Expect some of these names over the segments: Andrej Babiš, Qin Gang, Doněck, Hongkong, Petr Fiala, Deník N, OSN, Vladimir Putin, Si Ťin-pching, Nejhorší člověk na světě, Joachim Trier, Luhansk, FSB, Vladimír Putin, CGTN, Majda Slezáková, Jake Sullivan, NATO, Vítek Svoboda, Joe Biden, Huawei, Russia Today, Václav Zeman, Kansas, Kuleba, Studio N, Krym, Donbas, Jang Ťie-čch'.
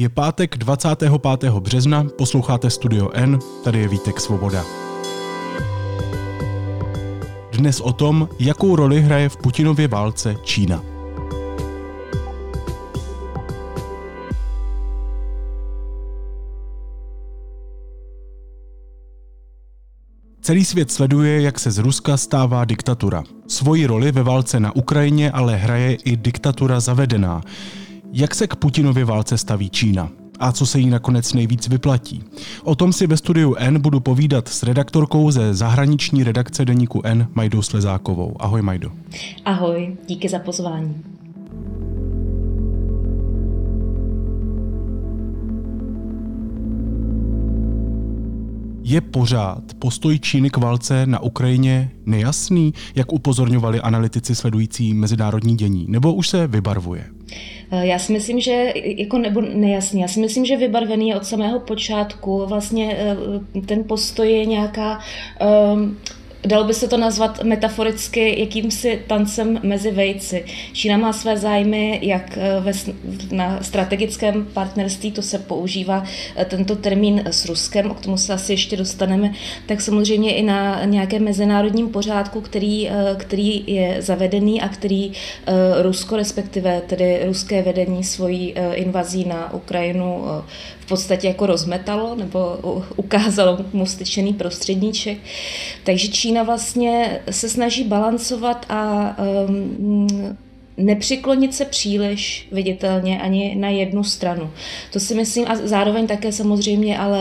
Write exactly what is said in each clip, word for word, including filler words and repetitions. Je pátek dvacátého pátého března, posloucháte Studio N, tady je Vítek Svoboda. Dnes o tom, jakou roli hraje v Putinově válce Čína. Celý svět sleduje, jak se z Ruska stává diktatura. Svoji roli ve válce na Ukrajině ale hraje i diktatura zavedená. Jak se k Putinově válce staví Čína? A co se jí nakonec nejvíc vyplatí? O tom si ve Studiu N budu povídat s redaktorkou ze zahraniční redakce Deníku N, Majdou Slezákovou. Ahoj, Majdo. Ahoj, díky za pozvání. Je pořád postoj Číny k válce na Ukrajině nejasný, jak upozorňovali analytici sledující mezinárodní dění, nebo už se vybarvuje? Já si myslím, že jako nebo nejasný. Já si myslím, že vybarvený je od samého počátku. Vlastně ten postoj je nějaká um, dalo by se to nazvat metaforicky jakýmsi tancem mezi vejci. Čína má své zájmy, jak ve, na strategickém partnerství, to se používá tento termín s Ruskem, k tomu se asi ještě dostaneme, tak samozřejmě i na nějakém mezinárodním pořádku, který, který je zavedený a který Rusko, respektive tedy ruské vedení svojí invazí na Ukrajinu v podstatě jako rozmetalo nebo ukázalo mu styčený prostředníček. Takže Čína Čína vlastně se snaží balancovat a um, nepřiklonit se příliš viditelně ani na jednu stranu. To si myslím, a zároveň také samozřejmě ale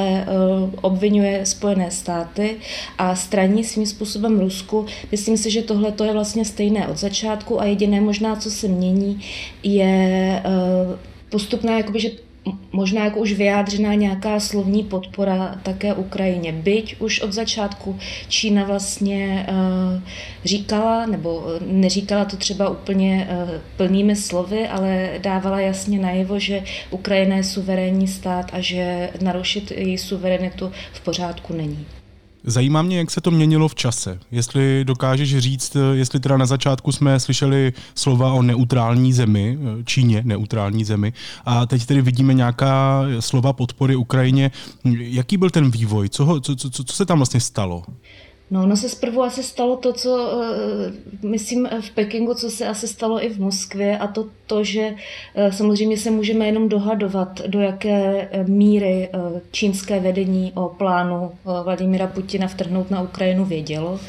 uh, obvinuje Spojené státy a straní svým způsobem Rusku. Myslím si, že tohle to je vlastně stejné od začátku a jediné možná, co se mění, je uh, postupná, jakoby, že možná jako už vyjádřená nějaká slovní podpora také Ukrajině. Byť už od začátku Čína vlastně uh, říkala, nebo neříkala to třeba úplně uh, plnými slovy, ale dávala jasně najevo, že Ukrajina je suverénní stát a že narušit její suverenitu v pořádku není. Zajímá mě, jak se to měnilo v čase. Jestli dokážeš říct, jestli teda na začátku jsme slyšeli slova o neutrální zemi, Číně neutrální zemi, a teď tedy vidíme nějaká slova podpory Ukrajině. Jaký byl ten vývoj? Co, ho, co, co, co se tam vlastně stalo? No, ono se zprvu asi stalo to, co myslím v Pekingu, co se asi stalo i v Moskvě, a to to, že samozřejmě se můžeme jenom dohadovat, do jaké míry čínské vedení o plánu Vladimira Putina vtrhnout na Ukrajinu vědělo.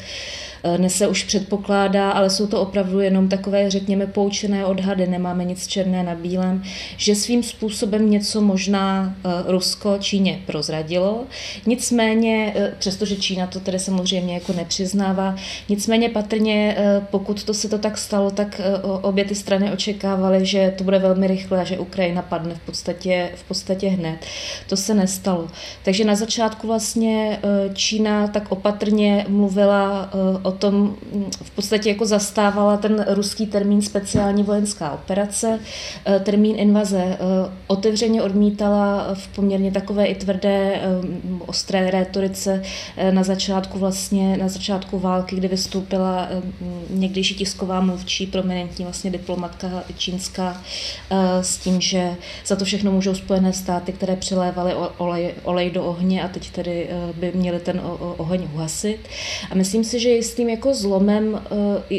Dnes se už předpokládá, ale jsou to opravdu jenom takové, řekněme, poučené odhady, nemáme nic černé na bílém, že svým způsobem něco možná Rusko Číně prozradilo. Nicméně, přestože Čína to tedy samozřejmě jako nepřiznává, nicméně patrně, pokud to se to tak stalo, tak obě ty strany očekávaly, že to bude velmi rychle a že Ukrajina padne v podstatě, v podstatě hned. To se nestalo. Takže na začátku vlastně Čína tak opatrně mluvila o O tom v podstatě jako zastávala ten ruský termín speciální vojenská operace, termín invaze otevřeně odmítala v poměrně takové i tvrdé, ostré rétorice na začátku vlastně, na začátku války, kdy vystoupila někdejší tisková mluvčí, prominentní vlastně diplomatka čínská, s tím, že za to všechno můžou Spojené státy, které přilévaly olej, olej do ohně a teď tedy by měly ten oheň uhasit. A myslím si, že s tím jako zlomem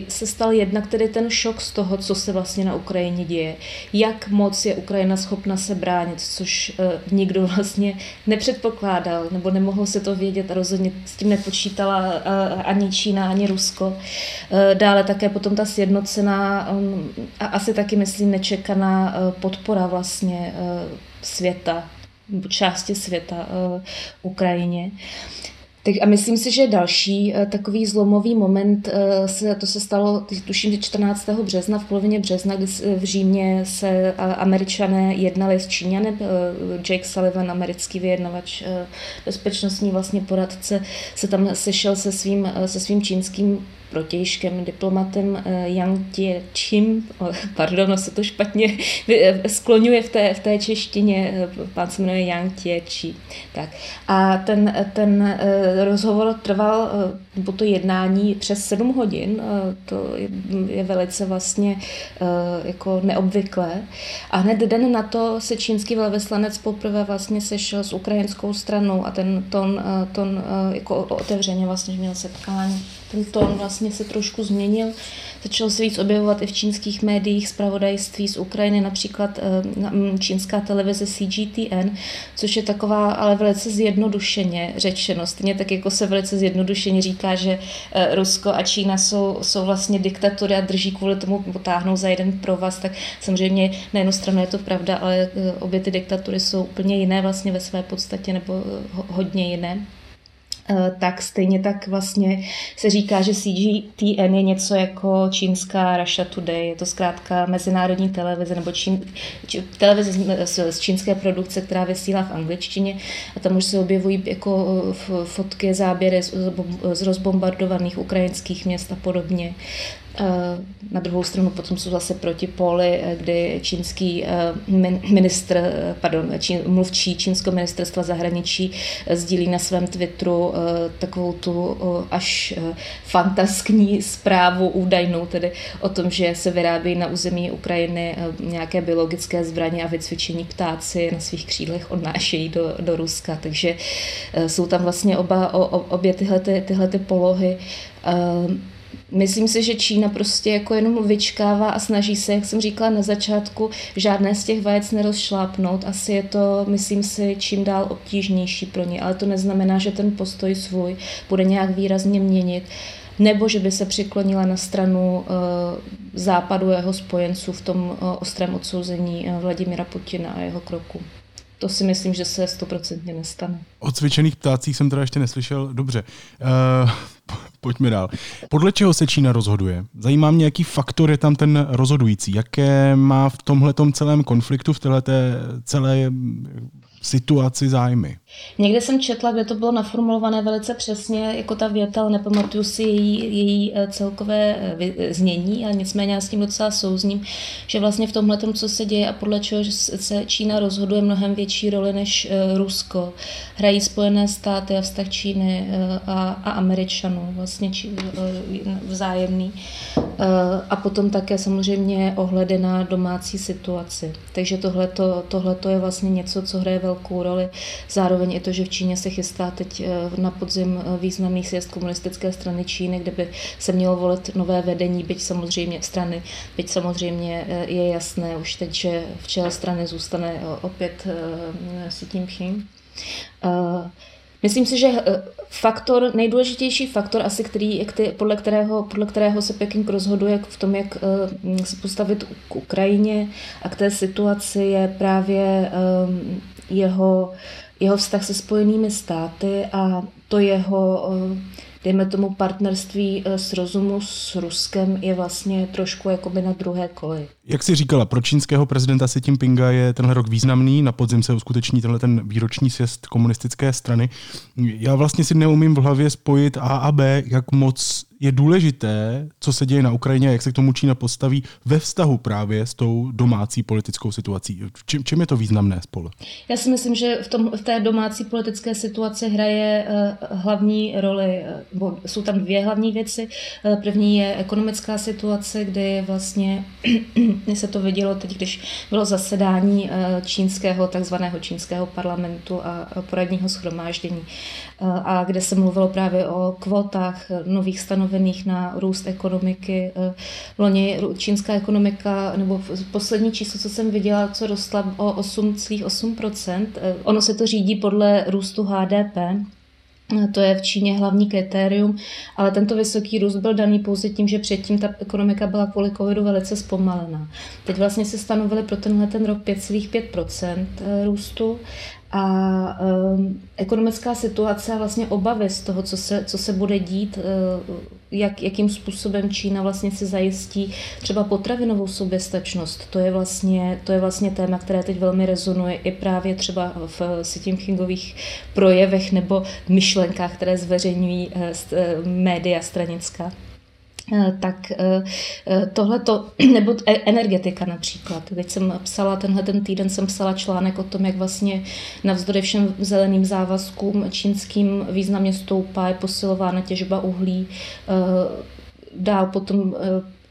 se stal jednak tedy ten šok z toho, co se vlastně na Ukrajině děje. Jak moc je Ukrajina schopna se bránit, což nikdo vlastně nepředpokládal, nebo nemohlo se to vědět a rozhodně s tím nepočítala ani Čína, ani Rusko. Dále také potom ta sjednocená a asi taky, myslím, nečekaná podpora vlastně světa, části světa Ukrajině. Tak a myslím si, že další takový zlomový moment, se, to se stalo tuším čtrnáctého března, v polovině března, kdy v Římě se Američané jednali s Číňanem. Jake Sullivan, americký vyjednavač, bezpečnostní vlastně poradce, se tam sešel se svým, se svým čínským protějškem, diplomatem Jang Ťie-čch'im, pardon, no se to špatně skloňuje v té, v té češtině, pán se jmenuje Jang Ťie-čch'. Tak. A ten, ten rozhovor trval, nebo to jednání, přes sedm hodin, to je, je velice vlastně jako neobvyklé. A hned den na to se čínský velvyslanec poprvé vlastně sešel s ukrajinskou stranou a ten tón, tón jako otevřeně vlastně měl setkání. Ten tón vlastně se trošku změnil, začal se víc objevovat i v čínských médiích, zpravodajství z Ukrajiny, například čínská televize C G T N, což je taková, ale velice zjednodušeně řečeno. Stejně tak jako se velice zjednodušeně říká, že Rusko a Čína jsou, jsou vlastně diktatury a drží kvůli tomu, potáhnou za jeden provaz, tak samozřejmě na jednu stranu je to pravda, ale obě ty diktatury jsou úplně jiné vlastně ve své podstatě, nebo hodně jiné. Tak stejně tak vlastně se říká, že C G T N je něco jako čínská Russia Today, je to zkrátka mezinárodní televize nebo čín, či, televize z, z čínské produkce, která vysílá v angličtině a tam už se objevují jako fotky, záběry z, z rozbombardovaných ukrajinských měst a podobně. Na druhou stranu potom jsou zase protipóly, kdy čínský ministr, pardon, čín, mluvčí čínského ministerstva zahraničí sdílí na svém Twitteru takovou tu až fantaskní zprávu údajnou, tedy o tom, že se vyrábí na území Ukrajiny nějaké biologické zbraně a vycvičení ptáci na svých křídlech odnášejí do, do Ruska. Takže jsou tam vlastně oba, obě tyhle, tyhle polohy. Myslím si, že Čína prostě jako jenom vyčkává a snaží se, jak jsem říkala na začátku, žádné z těch vajec nerozšlápnout. Asi je to, myslím si, čím dál obtížnější pro ně, ale to neznamená, že ten postoj svůj bude nějak výrazně měnit, nebo že by se přiklonila na stranu západu a jeho spojenců v tom ostrém odsouzení Vladimira Putina a jeho kroku. To si myslím, že se stoprocentně nestane. O cvičených ptácích jsem teda ještě neslyšel. Dobře, uh, pojďme dál. Podle čeho se Čína rozhoduje? Zajímá mě, jaký faktor je tam ten rozhodující. Jaké má v tomhletom celém konfliktu, v téhleté celé situaci zájmy? Někde jsem četla, kde to bylo naformulované velice přesně, jako ta věta, ale nepamatuju si její, její celkové znění, ale nicméně já s tím docela souzním, že vlastně v tomhle, co se děje a podle čeho se Čína rozhoduje, mnohem větší roli než Rusko. Hrají Spojené státy a vztah Číny a, a Američanů, vlastně či, vzájemný. A potom také samozřejmě ohledy na domácí situaci. Takže tohleto, tohleto je vlastně něco, co hraje velkou roli. Zároveň i to, že v Číně se chystá teď na podzim významný sjezd komunistické strany Číny, kde by se mělo volit nové vedení, byť samozřejmě strany, byť samozřejmě je jasné už teď, že v čele strany zůstane opět Si Ťin-pching. Myslím si, že faktor, nejdůležitější faktor, asi který, podle, kterého, podle kterého se Peking rozhoduje v tom, jak se postavit k Ukrajině a k té situaci, je právě jeho jeho vztah se Spojenými státy a to jeho, dejme tomu, partnerství s rozumu s Ruskem je vlastně trošku jakoby na druhé koli. Jak jsi říkala, pro čínského prezidenta Si Ťin-pchinga je tenhle rok významný, na podzim se uskuteční tenhle ten výroční sjezd komunistické strany. Já vlastně si neumím v hlavě spojit A a B, jak moc je důležité, co se děje na Ukrajině, jak se k tomu Čína postaví ve vztahu právě s tou domácí politickou situací. Čím, čím je to významné spolu? Já si myslím, že v, tom, v té domácí politické situaci hraje uh, hlavní roli, bo jsou tam dvě hlavní věci. První je ekonomická situace, kdy vlastně se to vidělo teď, když bylo zasedání čínského, takzvaného čínského parlamentu a poradního shromáždění, a kde se mluvilo právě o kvotách nových stanovených na růst ekonomiky. Loni čínská ekonomika, nebo poslední číslo, co jsem viděla, co rostla o osm celá osm procenta. Ono se to řídí podle růstu H D P. To je v Číně hlavní kritérium, ale tento vysoký růst byl daný pouze tím, že předtím ta ekonomika byla kvůli covidu velice zpomalená. Teď vlastně se stanovili pro tenhle ten rok pět celá pět procenta růstu. A um, ekonomická situace a vlastně obavy z toho, co se, co se bude dít, jak, jakým způsobem Čína vlastně si zajistí třeba potravinovou soběstačnost. To je vlastně, to je vlastně téma, které teď velmi rezonuje i právě třeba v Si Ťin-pchingových projevech nebo myšlenkách, které zveřejňují média stranická. tak tohleto, nebo energetika například. Teď jsem psala, tenhle ten týden jsem psala článek o tom, jak vlastně navzdory všem zeleným závazkům čínským významně stoupá, je posilována těžba uhlí, dál potom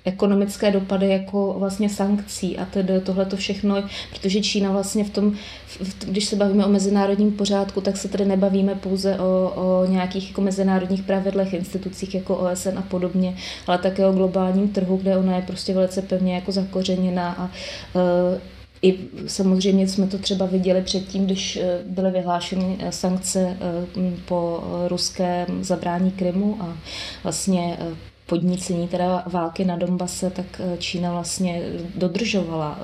ekonomické dopady jako vlastně sankcí a tedy tohleto všechno, protože Čína vlastně v tom, v, když se bavíme o mezinárodním pořádku, tak se tedy nebavíme pouze o, o nějakých jako mezinárodních pravidlech, institucích jako O S N a podobně, ale také o globálním trhu, kde ona je prostě velice pevně jako zakořeněná a e, i samozřejmě jsme to třeba viděli předtím, když byly vyhlášeny sankce po ruském zabrání Krymu a vlastně podnícení teda války na Donbase, tak Čína vlastně dodržovala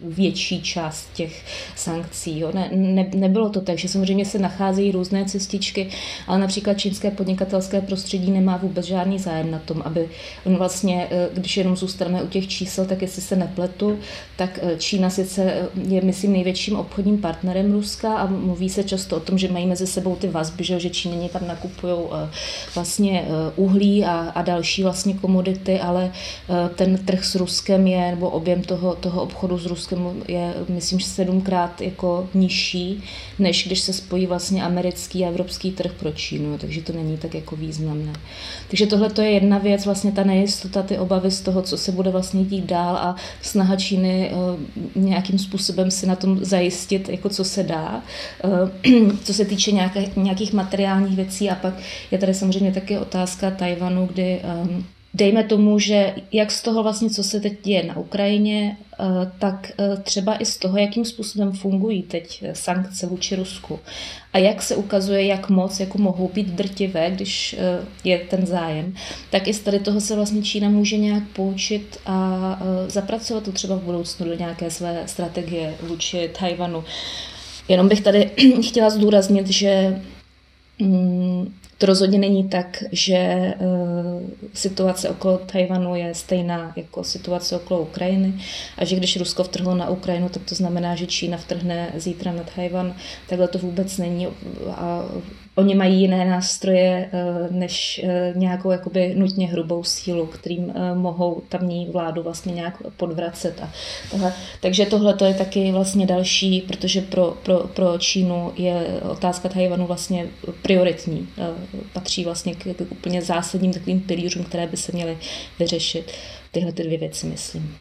větší část těch sankcí. Jo. Ne, ne, nebylo to tak, že samozřejmě se nacházejí různé cestičky, ale například čínské podnikatelské prostředí nemá vůbec žádný zájem na tom, aby on vlastně, když jenom zůstaneme u těch čísel, tak jestli se nepletu, tak Čína sice je, myslím, největším obchodním partnerem Ruska a mluví se často o tom, že mají mezi sebou ty vazby, že, že Číňané tam nakupují vlastně uhlí a, a další vlastně komodity, ale ten trh s Ruskem je, nebo objem toho, toho obchodu s Ruskem je, myslím, že sedmkrát jako nižší, než když se spojí vlastně americký a evropský trh pro Čínu, takže to není tak jako významné. Takže tohle to je jedna věc, vlastně ta nejistota, ty obavy z toho, co se bude vlastně dít dál a snaha Číny nějakým způsobem si na tom zajistit, jako co se dá, co se týče nějaké, nějakých materiálních věcí a pak je tady samozřejmě taky otázka Tajvanu, kdy dejme tomu, že jak z toho vlastně, co se teď děje na Ukrajině, tak třeba i z toho, jakým způsobem fungují teď sankce vůči Rusku. A jak se ukazuje, jak moc jako mohou být drtivé, když je ten zájem, tak i z tady toho se vlastně Čína může nějak poučit a zapracovat to třeba v budoucnu do nějaké své strategie vůči Tajvanu. Jenom bych tady chtěla zdůraznit, že to rozhodně není tak, že e, situace okolo Tajvanu je stejná jako situace okolo Ukrajiny a že když Rusko vtrhlo na Ukrajinu, tak to znamená, že Čína vtrhne zítra na Tajvan. Takhle to vůbec není. A oni mají jiné nástroje e, než e, nějakou jakoby nutně hrubou sílu, kterým e, mohou tamní vládu vlastně nějak podvracet. A tohle. Takže tohle to je taky vlastně další, protože pro, pro, pro Čínu je otázka Tajvanu vlastně prioritní. E, patří vlastně k, k úplně zásadním takovým pilířům, které by se měly vyřešit. Tyhle ty dvě věci, myslím.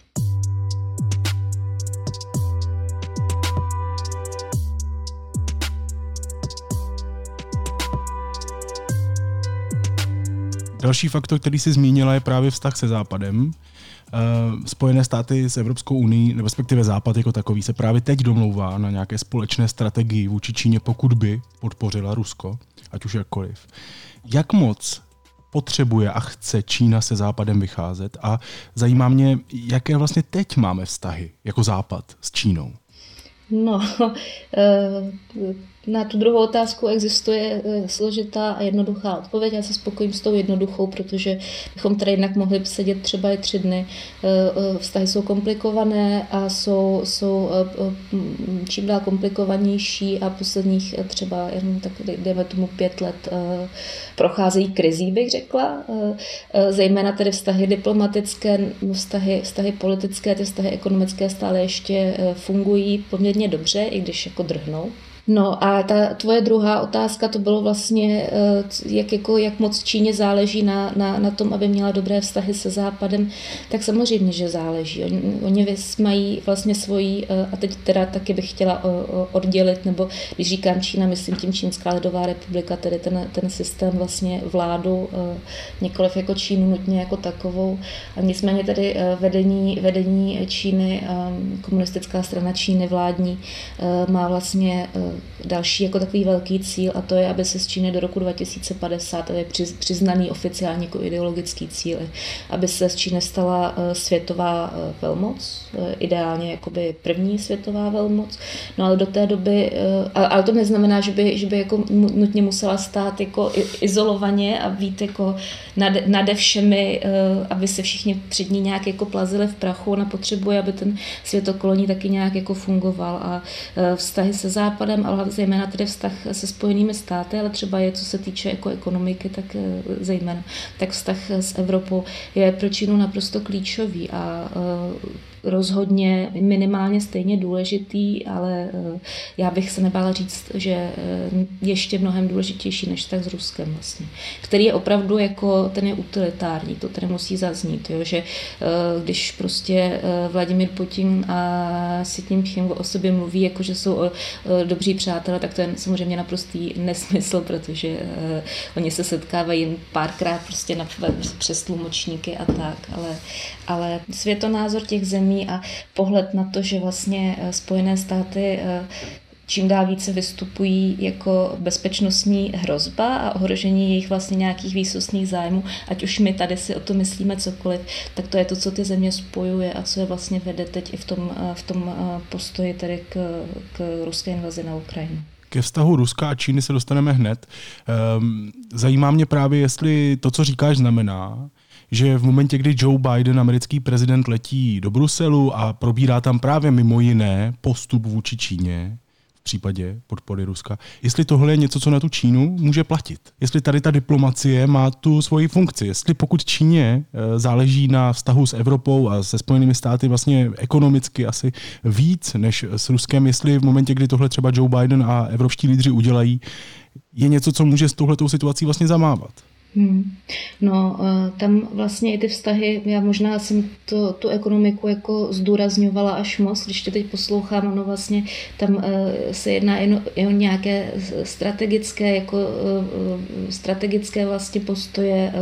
Další faktor, který jsi zmínila, je právě vztah se Západem. Spojené státy s Evropskou unií, nebo respektive Západ jako takový, se právě teď domlouvá na nějaké společné strategii vůči Číně, pokud by podpořila Rusko, ať už jakkoliv. Jak moc potřebuje a chce Čína se Západem vycházet? A zajímá mě, jaké vlastně teď máme vztahy jako Západ s Čínou? No, na tu druhou otázku existuje složitá a jednoduchá odpověď. Já se spokojím s tou jednoduchou, protože bychom tady jinak mohli sedět třeba i tři dny. Vztahy jsou komplikované a jsou, jsou čím dál komplikovanější a posledních třeba, jenom tak dejme tomu pět let, procházejí krizí, bych řekla. Zejména tedy vztahy diplomatické, vztahy, vztahy politické, ty vztahy ekonomické stále ještě fungují poměrně dobře, i když jako drhnou. No a ta tvoje druhá otázka, to bylo vlastně, jak, jako, jak moc Číně záleží na, na, na tom, aby měla dobré vztahy se Západem, tak samozřejmě, že záleží. Oni, oni mají vlastně svoji, a teď teda taky bych chtěla oddělit, nebo když říkám Čína, myslím tím Čínská lidová republika, tedy ten, ten systém vlastně vládu, nikoliv jako Čínu nutně jako takovou. A nicméně tedy vedení, vedení Číny, komunistická strana Číny vládní, má vlastně další jako takový velký cíl a to je, aby se z Číny do roku dva tisíce padesát, to je přiznaný ideologický jako ideologický cíl, aby se z Číny stala světová velmoc, ideálně jakoby první světová velmoc, no ale do té doby, ale to neznamená, že by, že by jako nutně musela stát jako izolovaně a být jako nade, nade všemi, aby se všichni před ní nějak jako plazili v prachu, ona potřebuje, aby ten svět okolo ní taky nějak jako fungoval a vztahy se Západem ale zejména tedy vztah se Spojenými státy, ale třeba je, co se týče jako ekonomiky, tak zejména, tak vztah s Evropou je pro Čínu naprosto klíčový a rozhodně minimálně stejně důležitý, ale já bych se nebála říct, že ještě mnohem důležitější než tak s Ruskem vlastně, který je opravdu jako, ten je utilitární, to tedy musí zaznít, jo, že když prostě Vladimír Putin a Si Ťin-pching o sobě mluví, jako že jsou dobří přátelé, tak to je samozřejmě naprostý nesmysl, protože oni se setkávají párkrát prostě na, přes tlumočníky a tak, ale, ale světonázor těch zemí a pohled na to, že vlastně Spojené státy čím dál více vystupují jako bezpečnostní hrozba a ohrožení jejich vlastně nějakých výsostných zájmů, ať už my tady si o to myslíme cokoliv, tak to je to, co ty země spojuje a co je vlastně vede teď i v tom, v tom postoji tedy k, k ruské invazi na Ukrajinu. Ke vztahu Ruska a Číny se dostaneme hned. Zajímá mě právě, jestli to, co říkáš, znamená, že v momentě, kdy Joe Biden, americký prezident, letí do Bruselu a probírá tam právě mimo jiné postup vůči Číně v případě podpory Ruska, jestli tohle je něco, co na tu Čínu může platit. Jestli tady ta diplomacie má tu svoji funkci. Jestli pokud Číně záleží na vztahu s Evropou a se Spojenými státy vlastně ekonomicky asi víc než s Ruskem, jestli v momentě, kdy tohle třeba Joe Biden a evropští lídři udělají, je něco, co může s touhletou situací vlastně zamávat. Hmm. No, tam vlastně i ty vztahy, já možná jsem to, tu ekonomiku jako zdůrazňovala až moc, když to teď poslouchám, no vlastně tam se jedná i o nějaké strategické, jako strategické vlastně postoje,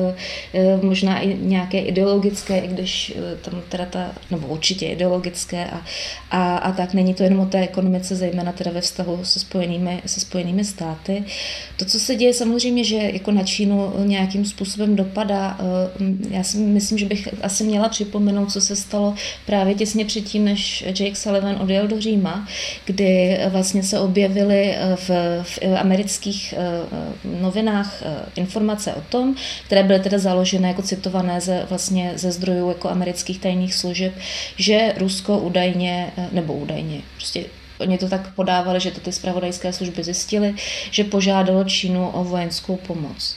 možná i nějaké ideologické, i když tam teda ta, nebo určitě ideologické a, a, a tak není to jenom o té ekonomice, zejména teda ve vztahu se spojenými, se spojenými státy. To, co se děje samozřejmě, že jako na Čínu nějakým způsobem dopadá. Já si myslím, že bych asi měla připomenout, co se stalo právě těsně předtím, než Jake Sullivan odjel do Říma, kdy vlastně se objevily v, v amerických novinách informace o tom, které byly teda založené jako citované ze, vlastně ze zdrojů jako amerických tajných služeb, že Rusko údajně, nebo údajně, prostě oni to tak podávali, že to ty zpravodajské služby zjistily, že požádalo Čínu o vojenskou pomoc.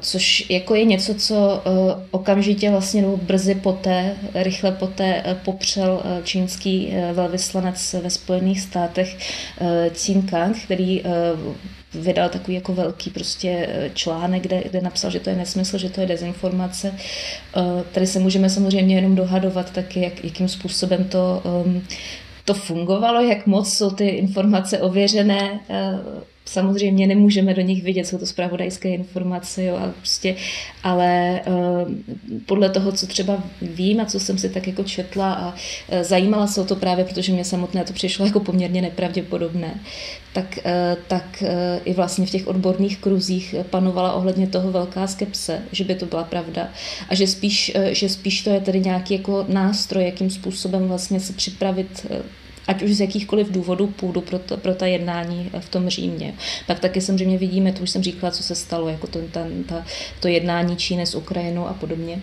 Což jako je něco, co okamžitě vlastně nebo brzy poté, rychle poté popřel čínský velvyslanec ve Spojených státech Qin Gang, který vydal takový jako velký prostě článek, kde, kde napsal, že to je nesmysl, že to je dezinformace. Tady se můžeme samozřejmě jenom dohadovat taky, jak, jakým způsobem to, to fungovalo, jak moc jsou ty informace ověřené. Samozřejmě nemůžeme do nich vidět, jsou to zpravodajské informace, jo, a prostě, ale uh, podle toho, co třeba vím a co jsem si tak jako četla a uh, zajímala se o to právě, protože mě samotné to přišlo jako poměrně nepravděpodobné, tak, uh, tak uh, i vlastně v těch odborných kruzích panovala ohledně toho velká skepse, že by to byla pravda a že spíš, uh, že spíš to je tedy nějaký jako nástroj, jakým způsobem vlastně se připravit uh, ať už z jakýchkoliv důvodů půjdu pro, to, pro ta jednání v tom Římě. Pak taky samozřejmě vidíme, to už jsem říkala, co se stalo, jako to, ta, ta, to jednání Číny s Ukrajinou a podobně.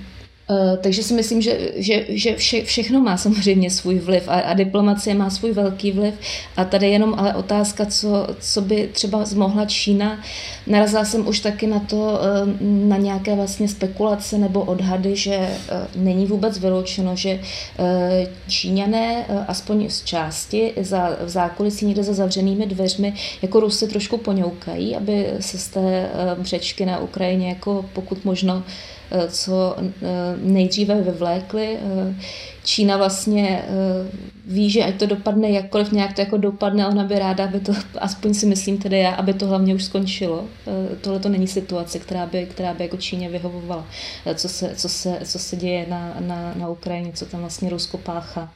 Uh, takže si myslím, že, že, že vše, všechno má samozřejmě svůj vliv a, a diplomacie má svůj velký vliv a tady jenom ale otázka, co, co by třeba zmohla Čína. Narazila jsem už taky na to, uh, na nějaké vlastně spekulace nebo odhady, že uh, není vůbec vyloučeno, že uh, Číňané, uh, aspoň z části, za, v zákulisí někde za zavřenými dveřmi, jako Rusy trošku poňoukají, aby se z té uh, břečky na Ukrajině jako pokud možno co nejdříve vyvlékli. Čína vlastně ví, že ať to dopadne jakkoliv, nějak to jako dopadne, ona by ráda, aby to, aspoň si myslím tedy já, aby to hlavně už skončilo. Tohle to není situace, která by, která by jako Číně vyhovovala, co se, co se, co se děje na, na, na Ukrajině, co tam vlastně Rusko páchá.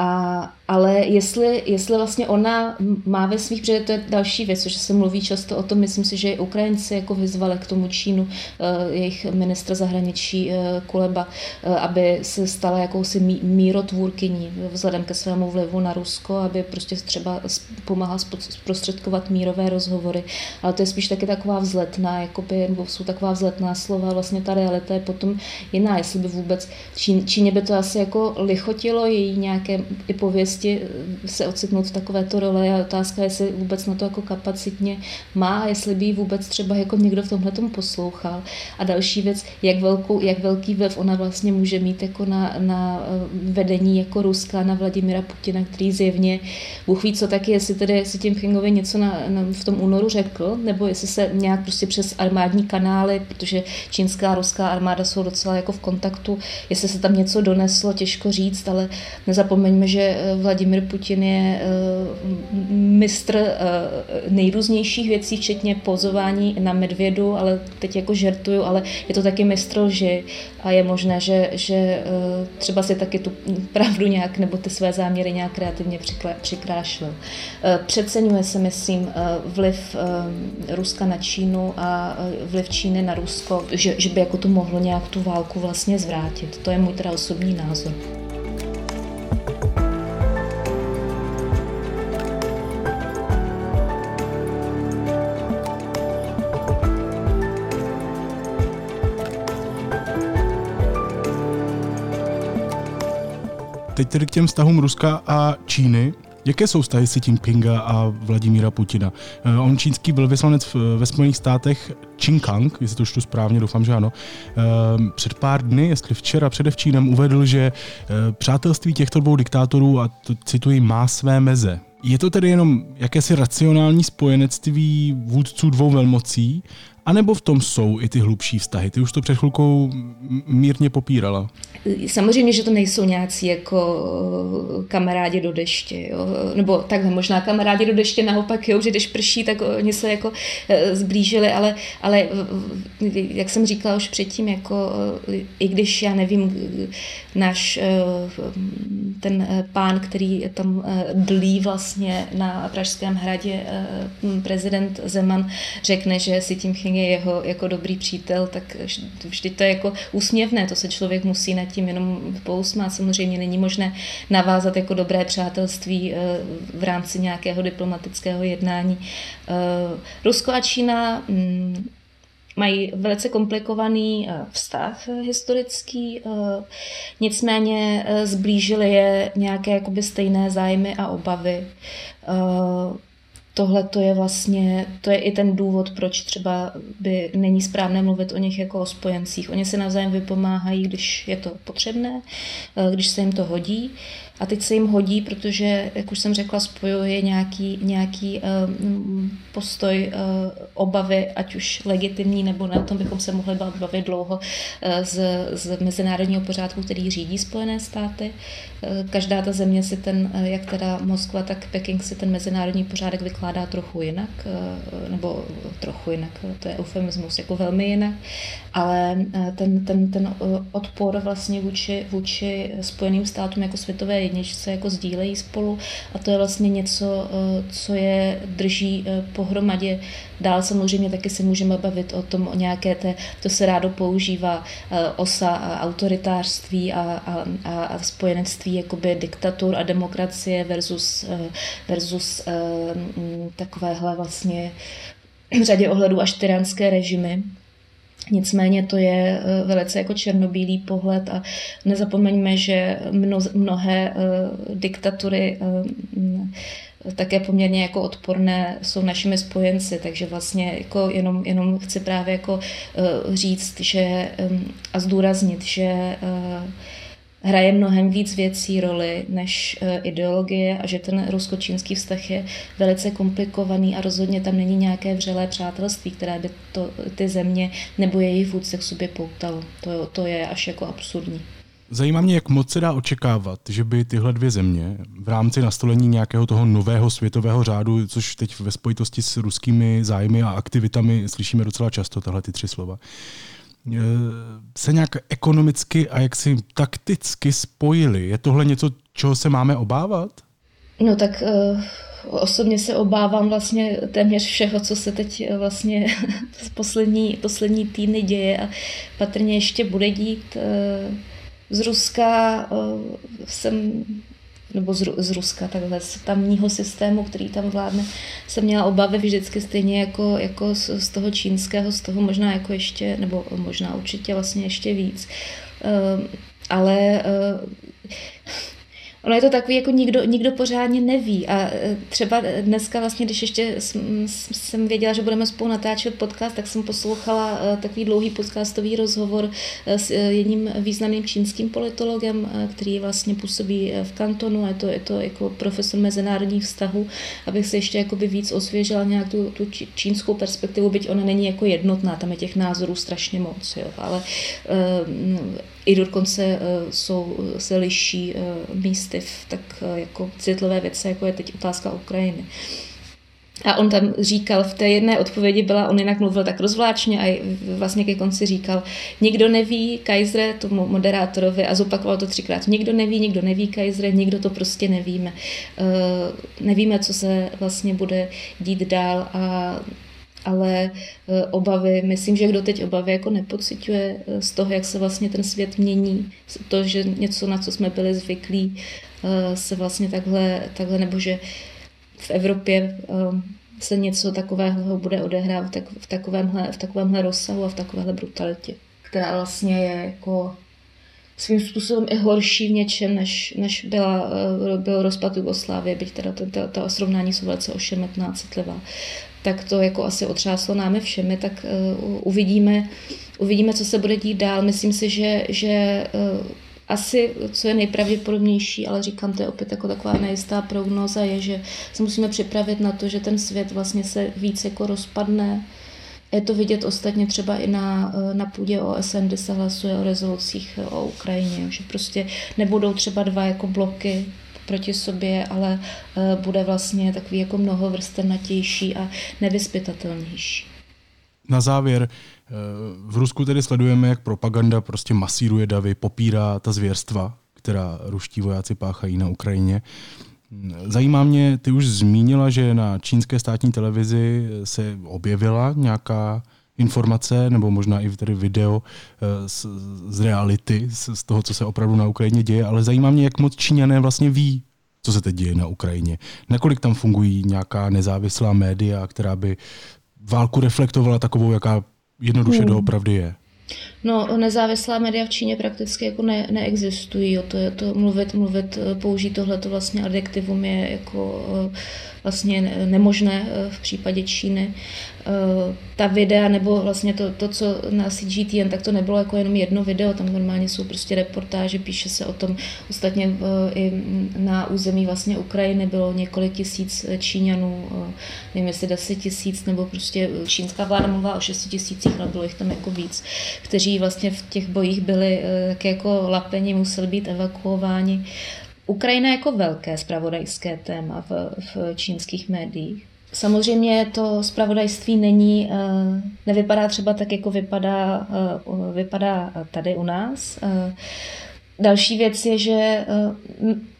A, ale jestli, jestli vlastně ona má ve svých, protože to je další věc, což se mluví často o tom, myslím si, že Ukrajinci jako vyzvali k tomu Čínu, eh, jejich ministra zahraničí eh, Kuleba, eh, aby se stala jakousi mí, mírotvůrkyní vzhledem ke svému vlivu na Rusko, aby prostě třeba pomáhala zprostředkovat mírové rozhovory. Ale to je spíš taky taková vzletná, jakoby, nebo jsou taková vzletná slova, vlastně ta realita je potom jiná, jestli by vůbec Čín, Číně by to asi jako lichotilo její nějaké i pověsti se ocitnout v takovéto roli a otázka, jestli vůbec na to jako kapacitně má, jestli by vůbec třeba jako někdo v tomhletom poslouchal. A další věc, jak, velkou, jak velký vliv ona vlastně může mít jako na, na vedení jako Ruska, na Vladimira Putina, který zjevně, Bůh ví co taky, jestli tedy si Ťin-pchingovi něco na, na, v tom únoru řekl, nebo jestli se nějak prostě přes armádní kanály, protože čínská a ruská armáda jsou docela jako v kontaktu, jestli se tam něco doneslo, těžko říct, ale nezapomeňme, že Vladimír Putin je mistr nejrůznějších věcí, včetně pozování na medvědu, ale teď jako žertuju, ale je to taky mistr lži a je možné, že, že třeba si taky tu pravdu nějak nebo ty své záměry nějak kreativně přikrášlil. Přeceňuje se, myslím, vliv Ruska na Čínu a vliv Číny na Rusko, že, že by jako to mohlo nějak tu válku vlastně zvrátit. To je můj teda osobní názor. Teď tedy k těm vztahům Ruska a Číny. Jaké jsou vztahy Si Ťin-pchinga a Vladimíra Putina? On čínský velvyslanec ve Spojených státech Qin Gang, jestli to čtu správně, doufám, že ano, před pár dny, jestli včera předevčírem, uvedl, že přátelství těchto dvou diktátorů, a to cituji, má své meze. Je to tedy jenom jakési racionální spojenectví vůdců dvou velmocí? A nebo v tom jsou i ty hlubší vztahy? Ty už to před chvilkou mírně popírala. Samozřejmě, že to nejsou nějací jako kamarádi do deště. Jo? Nebo takhle, možná kamarádi do deště, naopak, jo? Že když prší, tak oni se jako zblížili, ale, ale jak jsem říkala už předtím, jako, i když, já nevím, náš ten pán, který tam dlí vlastně na Pražském hradě, prezident Zeman, řekne, že Si Ťin-pching je jeho jako dobrý přítel, tak vždy to je jako úsměvné, to se člověk musí nad tím jenom pousmát. Samozřejmě není možné navázat jako dobré přátelství v rámci nějakého diplomatického jednání. Rusko a Čína mají velice komplikovaný vztah historický, nicméně zblížily je nějaké jakoby stejné zájmy a obavy. Tohle to je vlastně, to je i ten důvod, proč třeba by není správné mluvit o nich jako o spojencích. Oni se navzájem vypomáhají, když je to potřebné, když se jim to hodí. A teď se jim hodí, protože, jak už jsem řekla, spojuje nějaký, nějaký um, postoj uh, obavy, ať už legitimní nebo ne, o tom bychom se mohli bavit dlouho, uh, z, z mezinárodního pořádku, který řídí Spojené státy. Uh, každá ta země si ten, uh, jak teda Moskva, tak Peking si ten mezinárodní pořádek vykládá trochu jinak, uh, nebo trochu jinak, to je eufemismus, jako velmi jinak, ale uh, ten, ten, ten uh, odpor vlastně vůči, vůči Spojeným státům jako světové jedničce jako sdílejí spolu a to je vlastně něco, co je drží pohromadě. Dál samozřejmě taky se můžeme bavit o tom, o nějaké té, to se rádo používá, osa a autoritářství a, a, a spojenectví jakoby diktatur a demokracie versus, versus takovéhle vlastně v řadě ohledů až tyranské režimy. Nicméně to je velice jako černobílý pohled a nezapomeňme, že mno, mnohé uh, diktatury uh, také poměrně jako odporné jsou našimi spojenci, takže vlastně jako jenom, jenom chci právě jako uh, říct že, um, a zdůraznit, že uh, hraje mnohem víc věcí roli než ideologie a že ten rusko-čínský vztah je velice komplikovaný a rozhodně tam není nějaké vřelé přátelství, které by to, ty země nebo jejich vůdce k sobě poutalo. To, to je až jako absurdní. Zajímá mě, jak moc se dá očekávat, že by tyhle dvě země v rámci nastolení nějakého toho nového světového řádu, což teď ve spojitosti s ruskými zájmy a aktivitami slyšíme docela často tahle ty tři slova, se nějak ekonomicky a jaksi takticky spojili. Je tohle něco, čeho se máme obávat? No tak uh, osobně se obávám vlastně téměř všeho, co se teď vlastně z poslední, poslední týdny děje a patrně ještě bude dít. Uh, z Ruska uh, jsem... nebo z, z Ruska, takhle, z tamního systému, který tam vládne, jsem měla obavy vždycky stejně jako, jako z, z toho čínského, z toho možná jako ještě, nebo možná určitě vlastně ještě víc. Uh, ale uh, ono je to takový, jako nikdo, nikdo pořádně neví. A třeba dneska vlastně, když ještě jsem, jsem věděla, že budeme spolu natáčet podcast, tak jsem poslouchala takový dlouhý podcastový rozhovor s jedním významným čínským politologem, který vlastně působí v Kantonu, a je to, je to jako profesor mezinárodních vztahů, abych se ještě jakoby víc osvěžila nějak tu, tu čínskou perspektivu, byť ona není jako jednotná, tam je těch názorů strašně moc, jo, ale um, i dokonce uh, jsou, se liší uh, místy v tak uh, jako citlivé věci, jako je teď otázka Ukrajiny. A on tam říkal, v té jedné odpovědi byla, on jinak mluvil tak rozvláčně a vlastně ke konci říkal, nikdo neví, Kajzre, tomu moderátorovi, a zopakoval to třikrát, nikdo neví, nikdo neví, Kajzre, nikdo to prostě nevíme. Uh, nevíme, co se vlastně bude dít dál, a ale obavy, myslím, že kdo teď obavy jako nepociťuje z toho, jak se vlastně ten svět mění, to, že něco, na co jsme byli zvyklí, se vlastně takhle, takhle nebo že v Evropě se něco takového bude odehrávat v takovémhle, v takovémhle rozsahu a v takovéhle brutalitě, která vlastně je jako svým způsobem i horší v něčem, než, než byla, byl rozpad Jugoslávie, byť teda ta, ta srovnání jsou velice ošemetná, citlivá. Tak to jako asi otřáslo námi všemi, tak uh, uvidíme, uvidíme, co se bude dít dál. Myslím si, že, že uh, asi, co je nejpravděpodobnější, ale říkám, to je opět jako taková nejistá prognóza, je, že se musíme připravit na to, že ten svět vlastně se víc jako rozpadne. Je to vidět ostatně třeba i na, na půdě O S N, kde se hlasuje o rezolucích o Ukrajině, že prostě nebudou třeba dva jako bloky proti sobě, ale uh, bude vlastně takový jako mnohovrstevnatější a nevyspytatelnější. Na závěr, v Rusku tedy sledujeme, jak propaganda prostě masíruje davy, popírá ta zvěrstva, která ruští vojáci páchají na Ukrajině. Zajímá mě, ty už zmínila, že na čínské státní televizi se objevila nějaká informace, nebo možná i tedy video z, z reality, z, z toho, co se opravdu na Ukrajině děje, ale zajímá mě, jak moc Číňané vlastně ví, co se teď děje na Ukrajině. Nakolik tam fungují nějaká nezávislá média, která by válku reflektovala takovou, jaká jednoduše hmm. doopravdy je. No, nezávislá média v Číně prakticky jako ne, neexistují. Jo. To je to mluvit, mluvit, použít tohleto vlastně adjektivum je jako vlastně nemožné v případě Číny. Ta videa nebo vlastně to, to co na C G T N, tak to nebylo jako jenom jedno video, tam normálně jsou prostě reportáže, píše se o tom. Ostatně i na území vlastně Ukrajiny bylo několik tisíc Číňanů, nevím jestli deset tisíc, nebo prostě čínská vláda mluvila o šesti tisících, ale bylo jich tam jako víc, kteří vlastně v těch bojích byli také jako lapeni, museli být evakuováni. Ukrajina jako velké zpravodajské téma v, v čínských médiích. Samozřejmě to zpravodajství není, nevypadá třeba tak, jako vypadá, vypadá tady u nás. Další věc je, že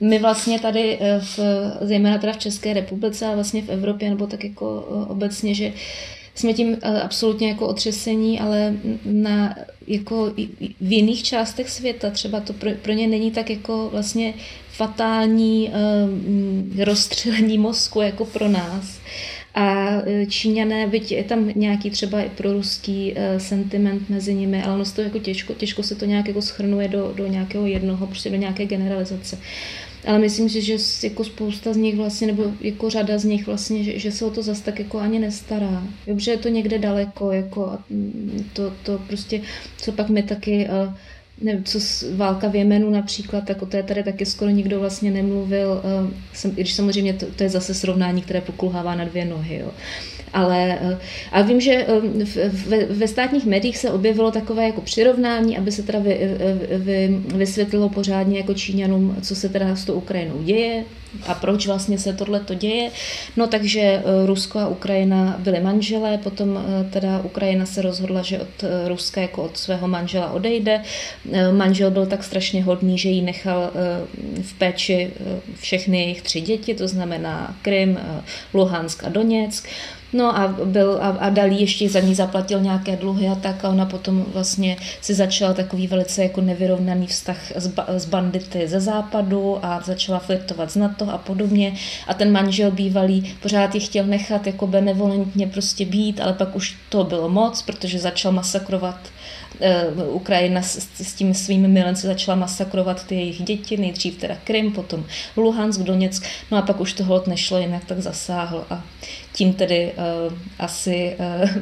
my vlastně tady, v, zejména teda v České republice a vlastně v Evropě, nebo tak jako obecně, že jsme tím absolutně jako otřesení, ale na, jako v jiných částech světa třeba to pro, pro ně není tak jako vlastně fatální um, rozstřelení mozku jako pro nás. A Číňané, byť je tam nějaký třeba i proruský uh, sentiment mezi nimi, ale ono se to jako těžko, těžko se to nějak jako shrnuje do, do nějakého jednoho, prostě do nějaké generalizace. Ale myslím, že, že jako spousta z nich vlastně, nebo jako řada z nich vlastně, že, že se o to zas tak jako ani nestará. Dobře, je to někde daleko, jako to, to prostě, co pak my taky, nevím, co válka v Jemenu například, tak o té tady taky skoro nikdo vlastně nemluvil, jsem, i když samozřejmě to, to je zase srovnání, které pokulhává na dvě nohy, jo. Ale a vím, že ve, ve státních médiích se objevilo takové jako přirovnání, aby se teda vy, vy, vysvětlilo pořádně jako Číňanům, co se teda s tou Ukrajinou děje a proč vlastně se tohleto děje. No takže Rusko a Ukrajina byly manželé, potom teda Ukrajina se rozhodla, že od Ruska jako od svého manžela odejde. Manžel byl tak strašně hodný, že jí nechal v péči všechny jejich tři děti, to znamená Krym, Luhansk a Doněck. No a, byl, a, a dal jí, ještě za ní zaplatil nějaké dluhy a tak, a ona potom vlastně si začala takový velice jako nevyrovnaný vztah s, ba, s bandity ze západu a začala flirtovat s NATO a podobně, a ten manžel bývalý pořád ji chtěl nechat jako benevolentně prostě být, ale pak už to bylo moc, protože začal masakrovat Ukrajina s tím svými milenci začala masakrovat ty jejich děti, nejdřív teda Krym, potom Luhansk, Doněck, no a pak už tohle nešlo jinak, tak zasáhl a tím tedy uh, asi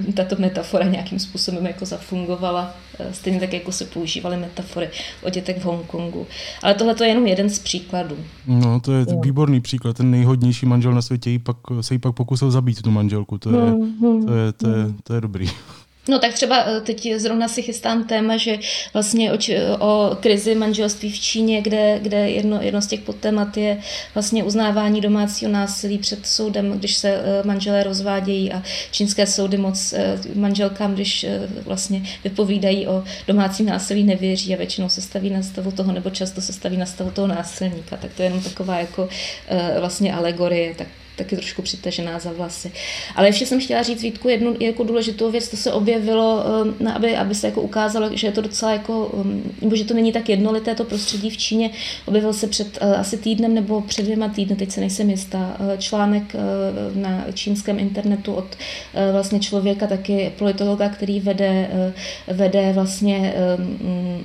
uh, tato metafora nějakým způsobem jako zafungovala, uh, stejně tak, jako se používaly metafory o dětech v Hongkongu. Ale tohle to je jenom jeden z příkladů. No, to je no. výborný příklad. Ten nejhodnější manžel na světě jí pak, se jí pak pokusil zabít tu manželku. To je, mm-hmm. to je, to je, to je dobrý. No tak třeba teď zrovna si chystám téma, že vlastně o, či, o krizi manželství v Číně, kde, kde jedno, jedno z těch podtémat je vlastně uznávání domácího násilí před soudem, když se manželé rozvádějí a čínské soudy moc manželkám, když vlastně vypovídají o domácím násilí, nevěří a většinou se staví na stavu toho, nebo často se staví na stavu toho násilníka. Tak to je jenom taková jako vlastně alegorie, tak taky trošku přitažená za vlasy. Ale ještě jsem chtěla říct, Vítku, jednu jako důležitou věc, to se objevilo, aby, aby se jako ukázalo, že je to docela jako, nebo že to není tak jednolité, to prostředí v Číně. Objevil se před asi týdnem nebo před dvěma týdny, teď se nejsem jistá, článek na čínském internetu od vlastně člověka, taky politologa, který vede, vede vlastně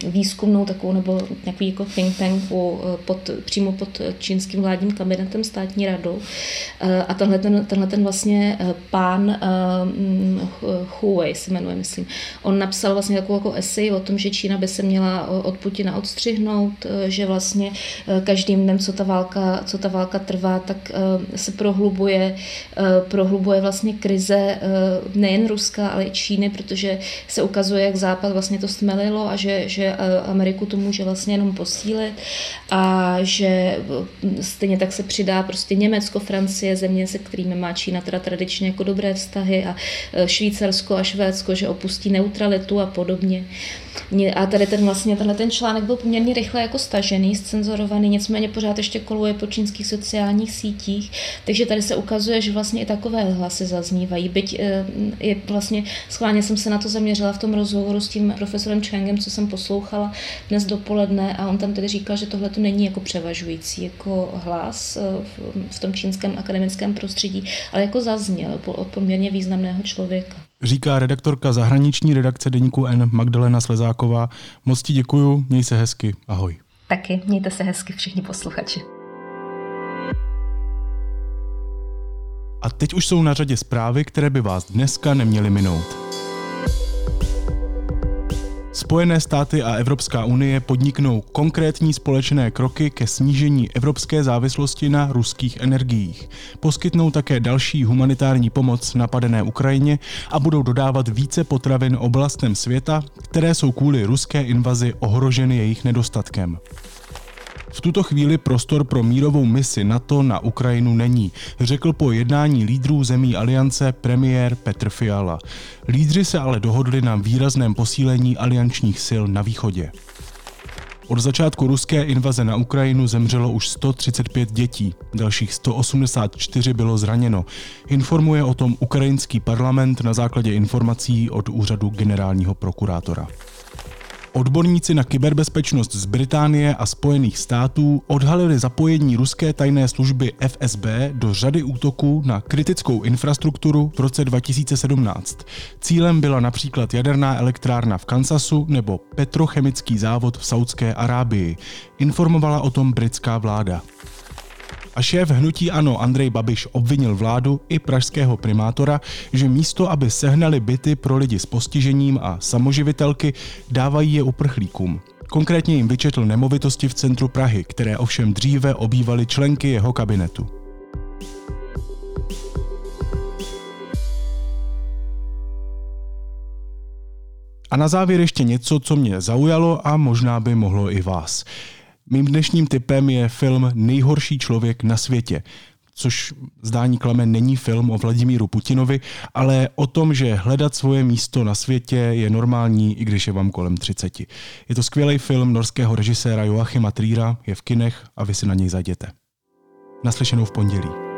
výzkumnou takovou, nebo nějaký jako think tanku pod, přímo pod čínským vládním kabinetem, státní radou. A tenhle ten, tenhle ten vlastně pán Huawei se jmenuje, myslím. On napsal vlastně takovou jako esej o tom, že Čína by se měla od Putina odstřihnout, že vlastně každým dnem, co ta válka, co ta válka trvá, tak se prohlubuje, prohlubuje vlastně krize nejen Ruska, ale i Číny, protože se ukazuje, jak Západ vlastně to stmelilo a že, že Ameriku to může vlastně jenom posílit a že stejně tak se přidá prostě Německo, Francie, země, se kterými má Čína teda tradičně jako dobré vztahy, a Švýcarsko a Švédsko, že opustí neutralitu a podobně. A tady ten vlastně tenhle ten článek byl poměrně rychle jako stažený, scenzorovaný, nicméně pořád ještě koluje po čínských sociálních sítích, takže tady se ukazuje, že vlastně i takové hlasy zaznívají. Byť je vlastně, schválně jsem se na to zaměřila v tom rozhovoru s tím profesorem Changem, co jsem poslouchala dnes dopoledne, a on tam tedy říkal, že tohle to není jako převažující jako hlas v tom čínském akademickém prostředí, ale jako zazněl od poměrně významného člověka. Říká redaktorka zahraniční redakce Deníku N Majda Slezáková. Moc ti děkuju, měj se hezky, ahoj. Taky, mějte se hezky všichni posluchači. A teď už jsou na řadě zprávy, které by vás dneska neměly minout. Spojené státy a Evropská unie podniknou konkrétní společné kroky ke snížení evropské závislosti na ruských energiích. Poskytnou také další humanitární pomoc napadené Ukrajině a budou dodávat více potravin oblastem světa, které jsou kvůli ruské invazi ohroženy jejich nedostatkem. V tuto chvíli prostor pro mírovou misi NATO na Ukrajinu není, řekl po jednání lídrů zemí aliance premiér Petr Fiala. Lídři se ale dohodli na výrazném posílení aliančních sil na východě. Od začátku ruské invaze na Ukrajinu zemřelo už sto třicet pět dětí, dalších sto osmdesát čtyři bylo zraněno. Informuje o tom ukrajinský parlament na základě informací od úřadu generálního prokurátora. Odborníci na kyberbezpečnost z Británie a Spojených států odhalili zapojení ruské tajné služby F S B do řady útoků na kritickou infrastrukturu v roce dva tisíce sedmnáct. Cílem byla například jaderná elektrárna v Kansasu nebo petrochemický závod v Saudské Arábii. Informovala o tom britská vláda. A šéf hnutí ANO Andrej Babiš obvinil vládu i pražského primátora, že místo, aby sehnali byty pro lidi s postižením a samoživitelky, dávají je uprchlíkům. Konkrétně jim vyčetl nemovitosti v centru Prahy, které ovšem dříve obývaly členky jeho kabinetu. A na závěr ještě něco, co mě zaujalo a možná by mohlo i vás. Mým dnešním tipem je film Nejhorší člověk na světě, což zdání klame není film o Vladimíru Putinovi, ale o tom, že hledat svoje místo na světě je normální, i když je vám kolem třiceti. Je to skvělý film norského režiséra Joachima Triera, je v kinech a vy si na něj zajděte. Naslyšenou v pondělí.